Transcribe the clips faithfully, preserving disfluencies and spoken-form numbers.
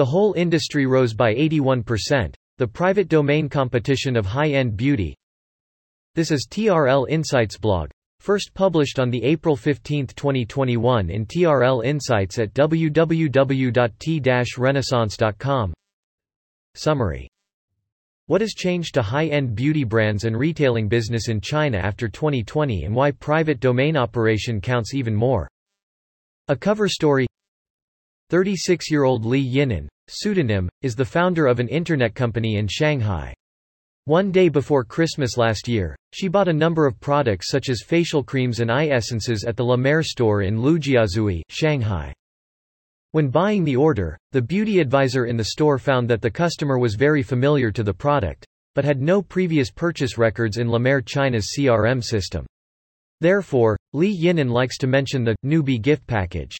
The whole industry rose by eighty-one percent. The private domain competition of high-end beauty. This is T R L Insights blog, first published on the April fifteenth twenty twenty-one in T R L Insights at w w w dot t dash renaissance dot com. Summary. What has changed to high-end beauty brands and retailing business in China after twenty twenty, and why private domain operation counts even more? A cover story. thirty-six-year-old Li Yinan, pseudonym, is the founder of an internet company in Shanghai. One day before Christmas last year, she bought a number of products such as facial creams and eye essences at the La Mer store in Lujiazui, Shanghai. When buying the order, the beauty advisor in the store found that the customer was very familiar to the product, but had no previous purchase records in La Mer China's C R M system. Therefore, Li Yinan likes to mention the newbie gift package.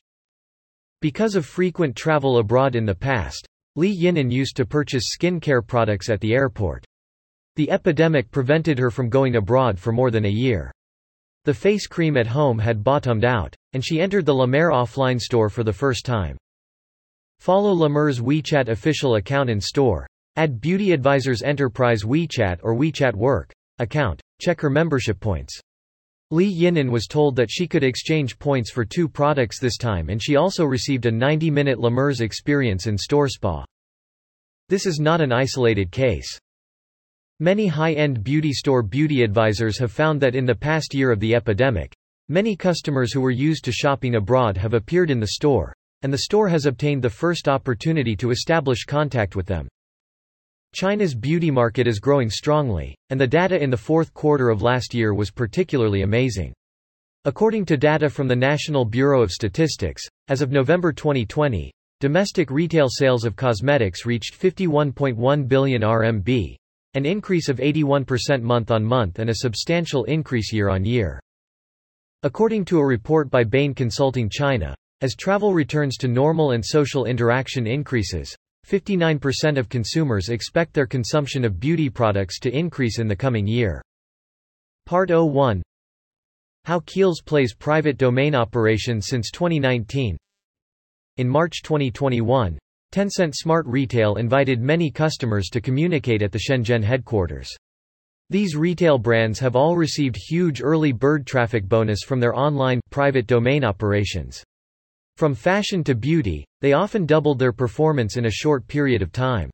Because of frequent travel abroad in the past, Li Yinan used to purchase skincare products at the airport. The epidemic prevented her from going abroad for more than a year. The face cream at home had bottomed out, and she entered the La Mer offline store for the first time. Follow La Mer's WeChat official account in store. Add Beauty Advisor's Enterprise WeChat or WeChat Work account. Check her membership points. Li Yinan was told that she could exchange points for two products this time, and she also received a ninety-minute La Mer's experience in store spa. This is not an isolated case. Many high-end beauty store beauty advisors have found that in the past year of the epidemic, many customers who were used to shopping abroad have appeared in the store, and the store has obtained the first opportunity to establish contact with them. China's beauty market is growing strongly, and the data in the fourth quarter of last year was particularly amazing. According to data from the National Bureau of Statistics, as of November twenty twenty, domestic retail sales of cosmetics reached fifty-one point one billion R M B. An increase of eighty-one percent month-on-month and a substantial increase year-on-year. According to a report by Bain Consulting China, as travel returns to normal and social interaction increases, fifty-nine percent of consumers expect their consumption of beauty products to increase in the coming year. Part one. How Kiehl's plays private domain operations since twenty nineteen. In March twenty twenty-one, Tencent Smart Retail invited many customers to communicate at the Shenzhen headquarters. These retail brands have all received huge early bird traffic bonus from their online private domain operations. From fashion to beauty, they often doubled their performance in a short period of time.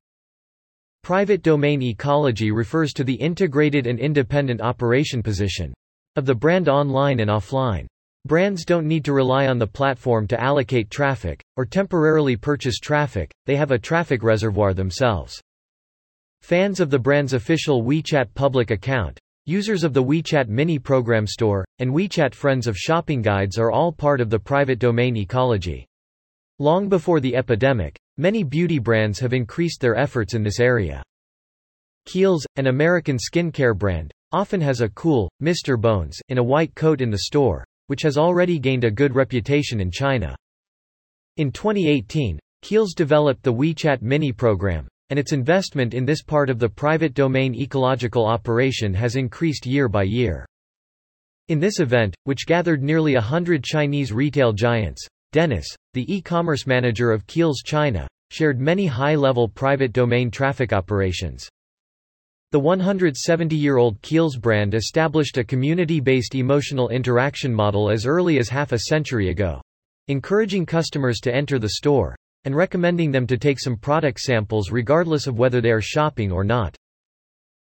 Private domain ecology refers to the integrated and independent operation position of the brand online and offline. Brands don't need to rely on the platform to allocate traffic, or temporarily purchase traffic, they have a traffic reservoir themselves. Fans of the brand's official WeChat public account, users of the WeChat mini program store, and WeChat friends of shopping guides are all part of the private domain ecology. Long before the epidemic, many beauty brands have increased their efforts in this area. Kiehl's, an American skincare brand, often has a cool, Mister Bones, in a white coat in the store, which has already gained a good reputation in China. In twenty eighteen, Kiehl's developed the WeChat mini program, and its investment in this part of the private domain ecological operation has increased year by year. In this event, which gathered nearly one hundred Chinese retail giants, Dennis, the e-commerce manager of Kiehl's China, shared many high-level private domain traffic operations. The one hundred seventy-year-old Kiehl's brand established a community-based emotional interaction model as early as half a century ago, encouraging customers to enter the store, and recommending them to take some product samples regardless of whether they are shopping or not.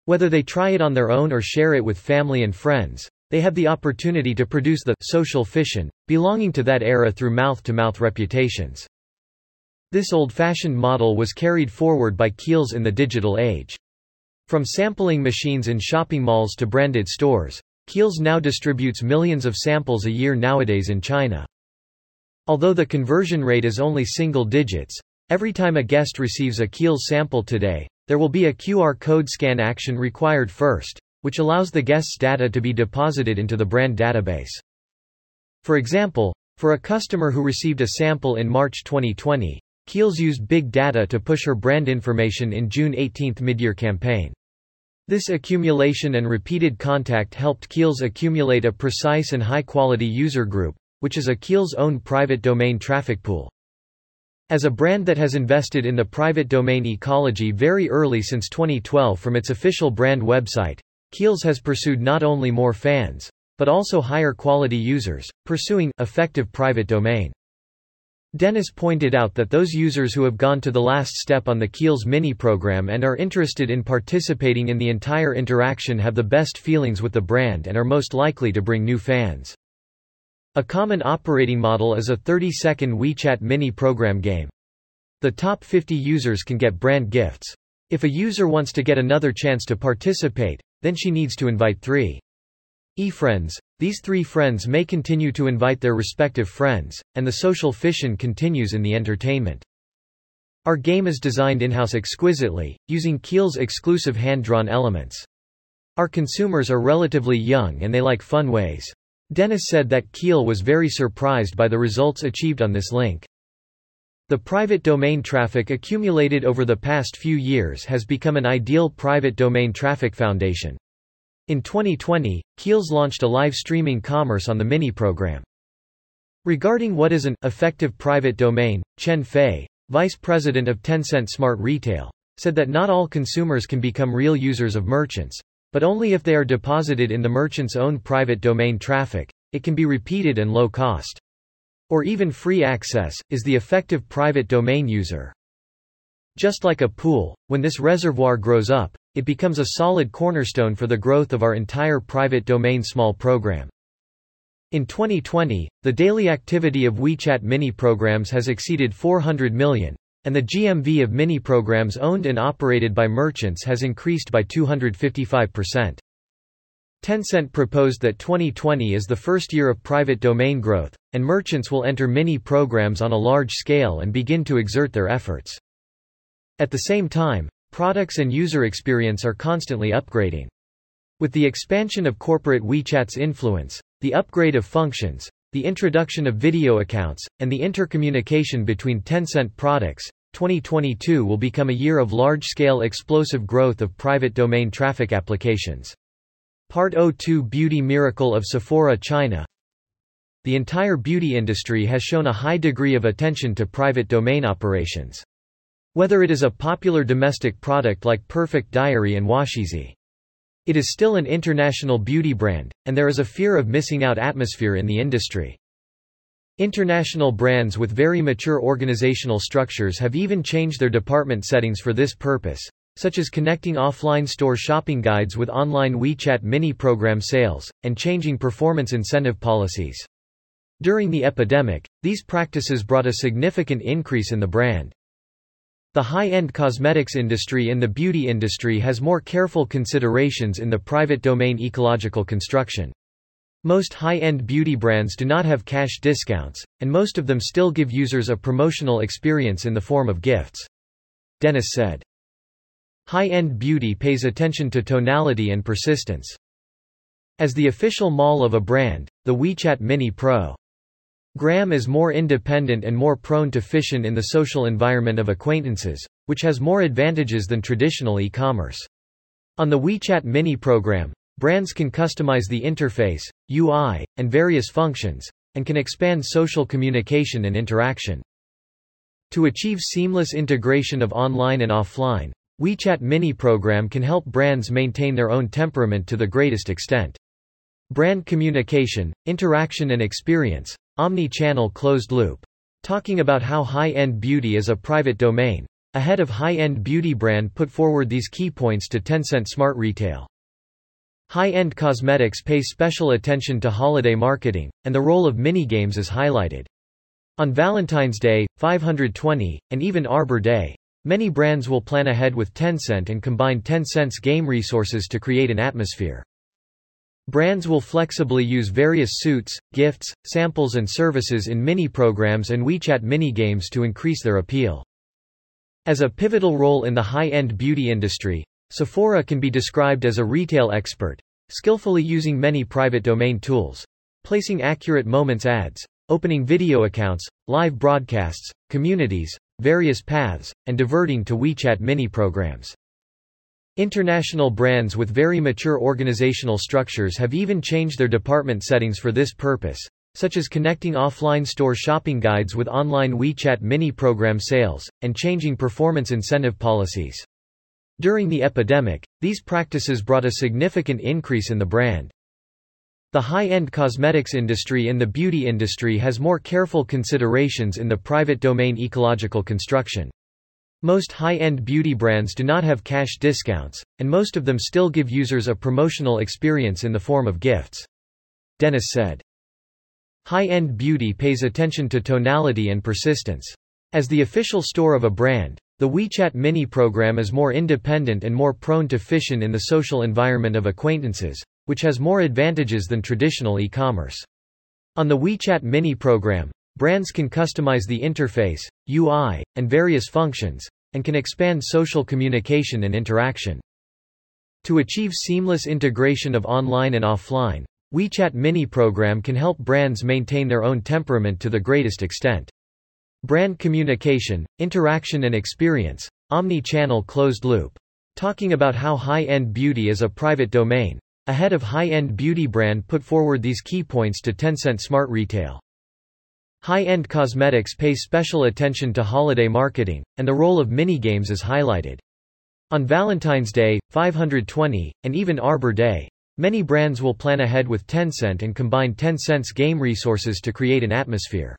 Whether they try it on their own or share it with family and friends, they have the opportunity to produce the social fission belonging to that era through mouth-to-mouth reputations. This old-fashioned model was carried forward by Kiehl's in the digital age. From sampling machines in shopping malls to branded stores, Kiehl's now distributes millions of samples a year nowadays in China. Although the conversion rate is only single digits, every time a guest receives a Kiehl's sample today, there will be a Q R code scan action required first, which allows the guest's data to be deposited into the brand database. For example, for a customer who received a sample in March twenty twenty, Kiehl's used big data to push her brand information in June eighteenth mid-year campaign. This accumulation and repeated contact helped Kiehl's accumulate a precise and high-quality user group, which is a Kiehl's own private domain traffic pool. As a brand that has invested in the private domain ecology very early since twenty twelve from its official brand website, Kiehl's has pursued not only more fans, but also higher quality users, pursuing effective private domain. Dennis pointed out that those users who have gone to the last step on the Kiehl's mini program and are interested in participating in the entire interaction have the best feelings with the brand and are most likely to bring new fans. A common operating model is a thirty-second WeChat mini program game. The top fifty users can get brand gifts. If a user wants to get another chance to participate, then she needs to invite three e-friends. These three friends may continue to invite their respective friends, and the social fission continues in the entertainment. Our game is designed in-house exquisitely, using Kiehl's exclusive hand-drawn elements. Our consumers are relatively young and they like fun ways. Dennis said that Kiehl was very surprised by the results achieved on this link. The private domain traffic accumulated over the past few years has become an ideal private domain traffic foundation. In twenty twenty, Kiehl's launched a live streaming commerce on the mini program. Regarding what is an effective private domain, Chen Fei, vice president of Tencent Smart Retail, said that not all consumers can become real users of merchants, but only if they are deposited in the merchant's own private domain traffic. It can be repeated and low cost, or even free access, is the effective private domain user. Just like a pool, when this reservoir grows up, it becomes a solid cornerstone for the growth of our entire private domain small program. In twenty twenty, the daily activity of WeChat mini programs has exceeded four hundred million. And the G M V of mini programs owned and operated by merchants has increased by two hundred fifty-five percent. Tencent proposed that twenty twenty is the first year of private domain growth, and merchants will enter mini programs on a large scale and begin to exert their efforts. At the same time, products and user experience are constantly upgrading. With the expansion of corporate WeChat's influence, the upgrade of functions, the introduction of video accounts, and the intercommunication between Tencent products, twenty twenty-two will become a year of large-scale explosive growth of private domain traffic applications. Part two Beauty Miracle of Sephora China. The entire beauty industry has shown a high degree of attention to private domain operations. Whether it is a popular domestic product like Perfect Diary and Huaxizi, it is still an international beauty brand, and there is a fear of missing out atmosphere in the industry. International brands with very mature organizational structures have even changed their department settings for this purpose, such as connecting offline store shopping guides with online WeChat mini program sales, and changing performance incentive policies. During the epidemic, these practices brought a significant increase in the brand. The high-end cosmetics industry and the beauty industry has more careful considerations in the private domain ecological construction. Most high-end beauty brands do not have cash discounts, and most of them still give users a promotional experience in the form of gifts. Dennis said, "High-end beauty pays attention to tonality and persistence." As the official mall of a brand, the WeChat Mini Pro Gram is more independent and more prone to fission in the social environment of acquaintances, which has more advantages than traditional e-commerce. On the WeChat mini program, brands can customize the interface, U I, and various functions, and can expand social communication and interaction. To achieve seamless integration of online and offline, WeChat mini program can help brands maintain their own temperament to the greatest extent. Brand communication, interaction and experience, omni-channel closed loop. Talking about how high-end beauty is a private domain, a head of high-end beauty brand put forward these key points to Tencent Smart Retail. High-end cosmetics pay special attention to holiday marketing, and the role of minigames is highlighted. On Valentine's Day, five twenty, and even Arbor Day, many brands will plan ahead with Tencent and combine Tencent's game resources to create an atmosphere. Brands will flexibly use various suits, gifts, samples and services in mini-programs and WeChat mini-games to increase their appeal. As a pivotal role in the high-end beauty industry, Sephora can be described as a retail expert, skillfully using many private domain tools, placing accurate moments ads, opening video accounts, live broadcasts, communities, various paths, and diverting to WeChat mini-programs. International brands with very mature organizational structures have even changed their department settings for this purpose, such as connecting offline store shopping guides with online WeChat mini-program sales, and changing performance incentive policies. During the epidemic, these practices brought a significant increase in the brand. The high-end cosmetics industry and the beauty industry has more careful considerations in the private domain ecological construction. Most high-end beauty brands do not have cash discounts, and most of them still give users a promotional experience in the form of gifts. Dennis said. High-end beauty pays attention to tonality and persistence. As the official store of a brand, the WeChat Mini program is more independent and more prone to fission in the social environment of acquaintances, which has more advantages than traditional e-commerce. On the WeChat Mini program, brands can customize the interface, U I, and various functions, and can expand social communication and interaction. To achieve seamless integration of online and offline, WeChat Mini program can help brands maintain their own temperament to the greatest extent. Brand communication, interaction and experience, omni-channel closed loop. Talking about how high-end beauty is a private domain, a head of high-end beauty brand put forward these key points to Tencent Smart Retail. High-end cosmetics pay special attention to holiday marketing, and the role of minigames is highlighted. On Valentine's Day, five twenty, and even Arbor Day, many brands will plan ahead with Tencent and combine Tencent's game resources to create an atmosphere.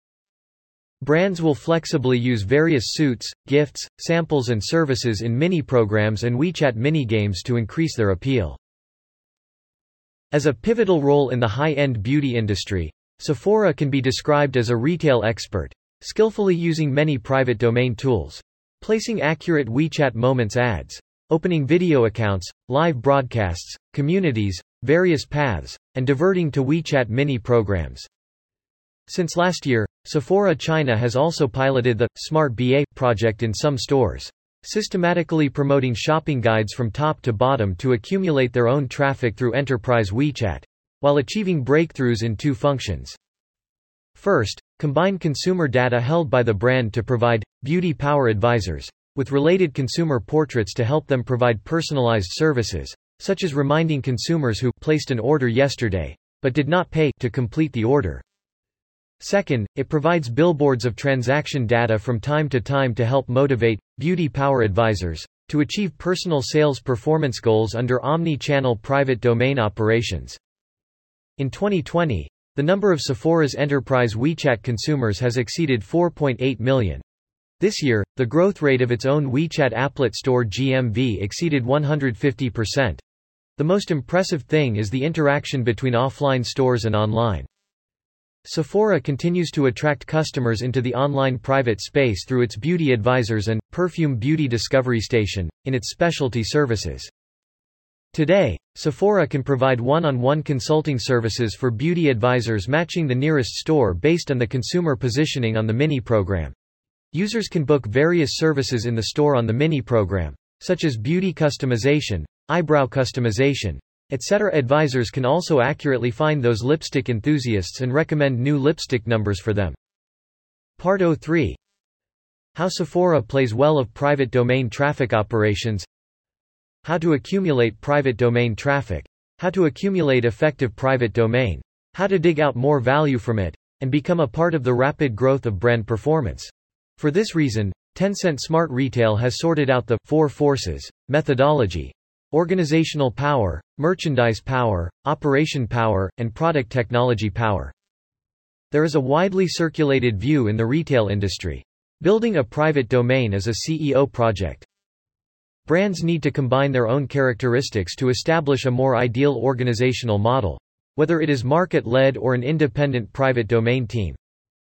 Brands will flexibly use various suits, gifts, samples and services in mini-programs and WeChat minigames to increase their appeal. As a pivotal role in the high-end beauty industry, Sephora can be described as a retail expert, skillfully using many private domain tools, placing accurate WeChat Moments ads, opening video accounts, live broadcasts, communities, various paths, and diverting to WeChat mini programs. Since last year, Sephora China has also piloted the Smart B A project in some stores, systematically promoting shopping guides from top to bottom to accumulate their own traffic through enterprise WeChat, while achieving breakthroughs in two functions. First, combine consumer data held by the brand to provide beauty power advisors with related consumer portraits to help them provide personalized services, such as reminding consumers who placed an order yesterday, but did not pay, to complete the order. Second, it provides billboards of transaction data from time to time to help motivate beauty power advisors to achieve personal sales performance goals under omni-channel private domain operations. In twenty twenty, the number of Sephora's enterprise WeChat consumers has exceeded four point eight million. This year, the growth rate of its own WeChat applet store G M V exceeded one hundred fifty percent. The most impressive thing is the interaction between offline stores and online. Sephora continues to attract customers into the online private space through its beauty advisors and perfume beauty discovery station, in its specialty services. Today, Sephora can provide one-on-one consulting services for beauty advisors matching the nearest store based on the consumer positioning on the mini program. Users can book various services in the store on the mini program, such as beauty customization, eyebrow customization, et cetera. Advisors can also accurately find those lipstick enthusiasts and recommend new lipstick numbers for them. Part three. How Sephora plays well of private domain traffic operations. How to accumulate private domain traffic, how to accumulate effective private domain, how to dig out more value from it, and become a part of the rapid growth of brand performance. For this reason, Tencent Smart Retail has sorted out the four forces: methodology, organizational power, merchandise power, operation power, and product technology power. There is a widely circulated view in the retail industry. Building a private domain is a C E O project. Brands need to combine their own characteristics to establish a more ideal organizational model, whether it is market-led or an independent private domain team.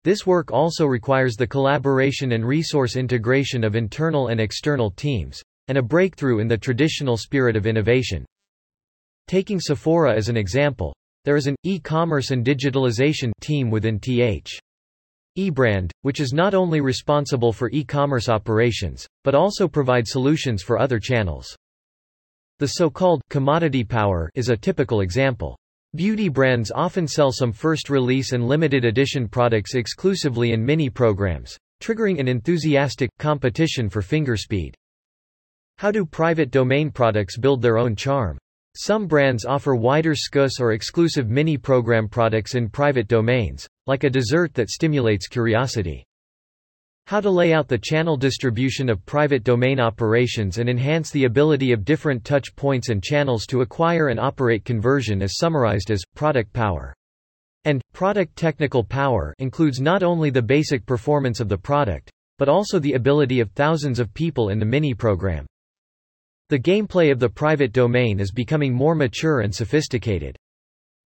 This work also requires the collaboration and resource integration of internal and external teams, and a breakthrough in the traditional spirit of innovation. Taking Sephora as an example, there is an e-commerce and digitalization team within T H. eBrand, which is not only responsible for e-commerce operations, but also provides solutions for other channels. The so-called commodity power is a typical example. Beauty brands often sell some first release and limited edition products exclusively in mini programs, triggering an enthusiastic competition for finger speed. How do private domain products build their own charm? Some brands offer wider S K Us or exclusive mini-program products in private domains, like a dessert that stimulates curiosity. How to lay out the channel distribution of private domain operations and enhance the ability of different touch points and channels to acquire and operate conversion is summarized as product power. And product technical power includes not only the basic performance of the product, but also the ability of thousands of people in the mini-program. The gameplay of the private domain is becoming more mature and sophisticated.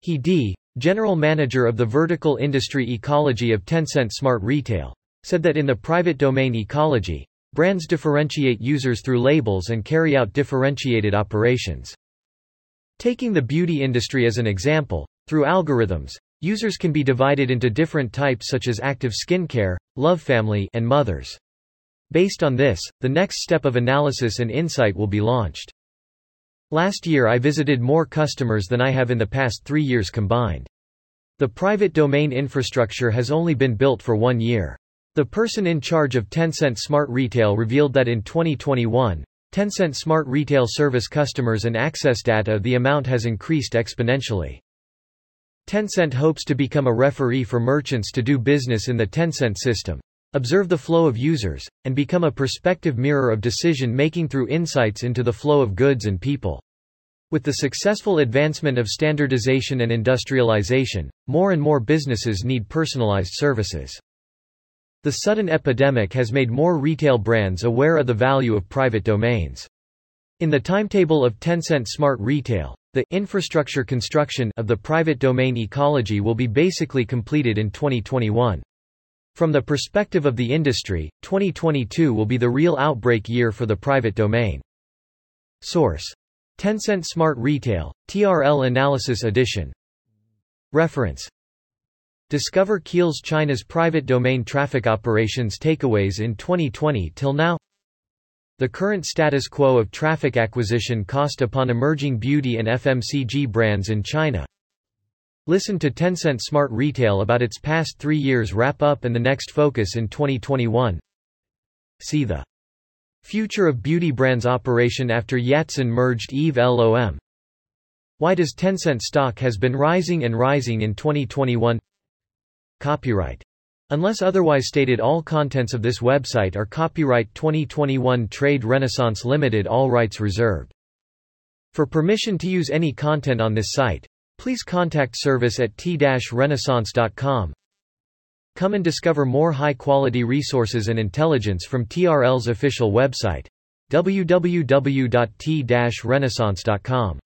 He D, general manager of the vertical industry ecology of Tencent Smart Retail, said that in the private domain ecology, brands differentiate users through labels and carry out differentiated operations. Taking the beauty industry as an example, through algorithms, users can be divided into different types such as active skincare, love family, and mothers. Based on this, the next step of analysis and insight will be launched. Last year I visited more customers than I have in the past three years combined. The private domain infrastructure has only been built for one year. The person in charge of Tencent Smart Retail revealed that in twenty twenty-one, Tencent Smart Retail service customers and access data, the amount has increased exponentially. Tencent hopes to become a referee for merchants to do business in the Tencent system, observe the flow of users, and become a perspective mirror of decision-making through insights into the flow of goods and people. With the successful advancement of standardization and industrialization, more and more businesses need personalized services. The sudden epidemic has made more retail brands aware of the value of private domains. In the timetable of Tencent Smart Retail, the infrastructure construction of the private domain ecology will be basically completed in twenty twenty-one. From the perspective of the industry, twenty twenty-two will be the real outbreak year for the private domain. Source: Tencent Smart Retail, T R L Analysis Edition. Reference: Discover Kiehl's China's private domain traffic operations takeaways in twenty twenty till now. The current status quo of traffic acquisition cost upon emerging beauty and F M C G brands in China. Listen to Tencent Smart Retail about its past three years wrap-up and the next focus in twenty twenty-one. See the future of beauty brands operation after Yatsen merged Eve Lom. Why does Tencent stock has been rising and rising in twenty twenty-one? Copyright. Unless otherwise stated, all contents of this website are copyright twenty twenty-one Trade Renaissance Limited, all rights reserved. For permission to use any content on this site, please contact service at t dash renaissance dot com. Come and discover more high-quality resources and intelligence from T R L's official website, w w w dot t dash renaissance dot com.